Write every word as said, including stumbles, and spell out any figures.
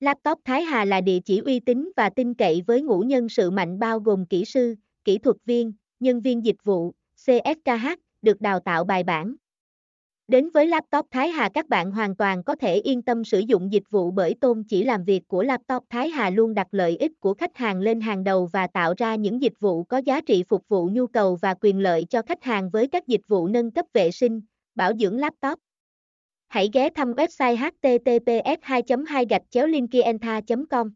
Laptop Thái Hà là địa chỉ uy tín và tin cậy với ngũ nhân sự mạnh bao gồm kỹ sư, kỹ thuật viên, nhân viên dịch vụ, C S K H, được đào tạo bài bản. Đến với Laptop Thái Hà, các bạn hoàn toàn có thể yên tâm sử dụng dịch vụ bởi tôn chỉ làm việc của Laptop Thái Hà luôn đặt lợi ích của khách hàng lên hàng đầu và tạo ra những dịch vụ có giá trị phục vụ nhu cầu và quyền lợi cho khách hàng với các dịch vụ nâng cấp vệ sinh, bảo dưỡng laptop. Hãy ghé thăm website h t t p s hai chấm hai gạch chéo linkientha chấm com.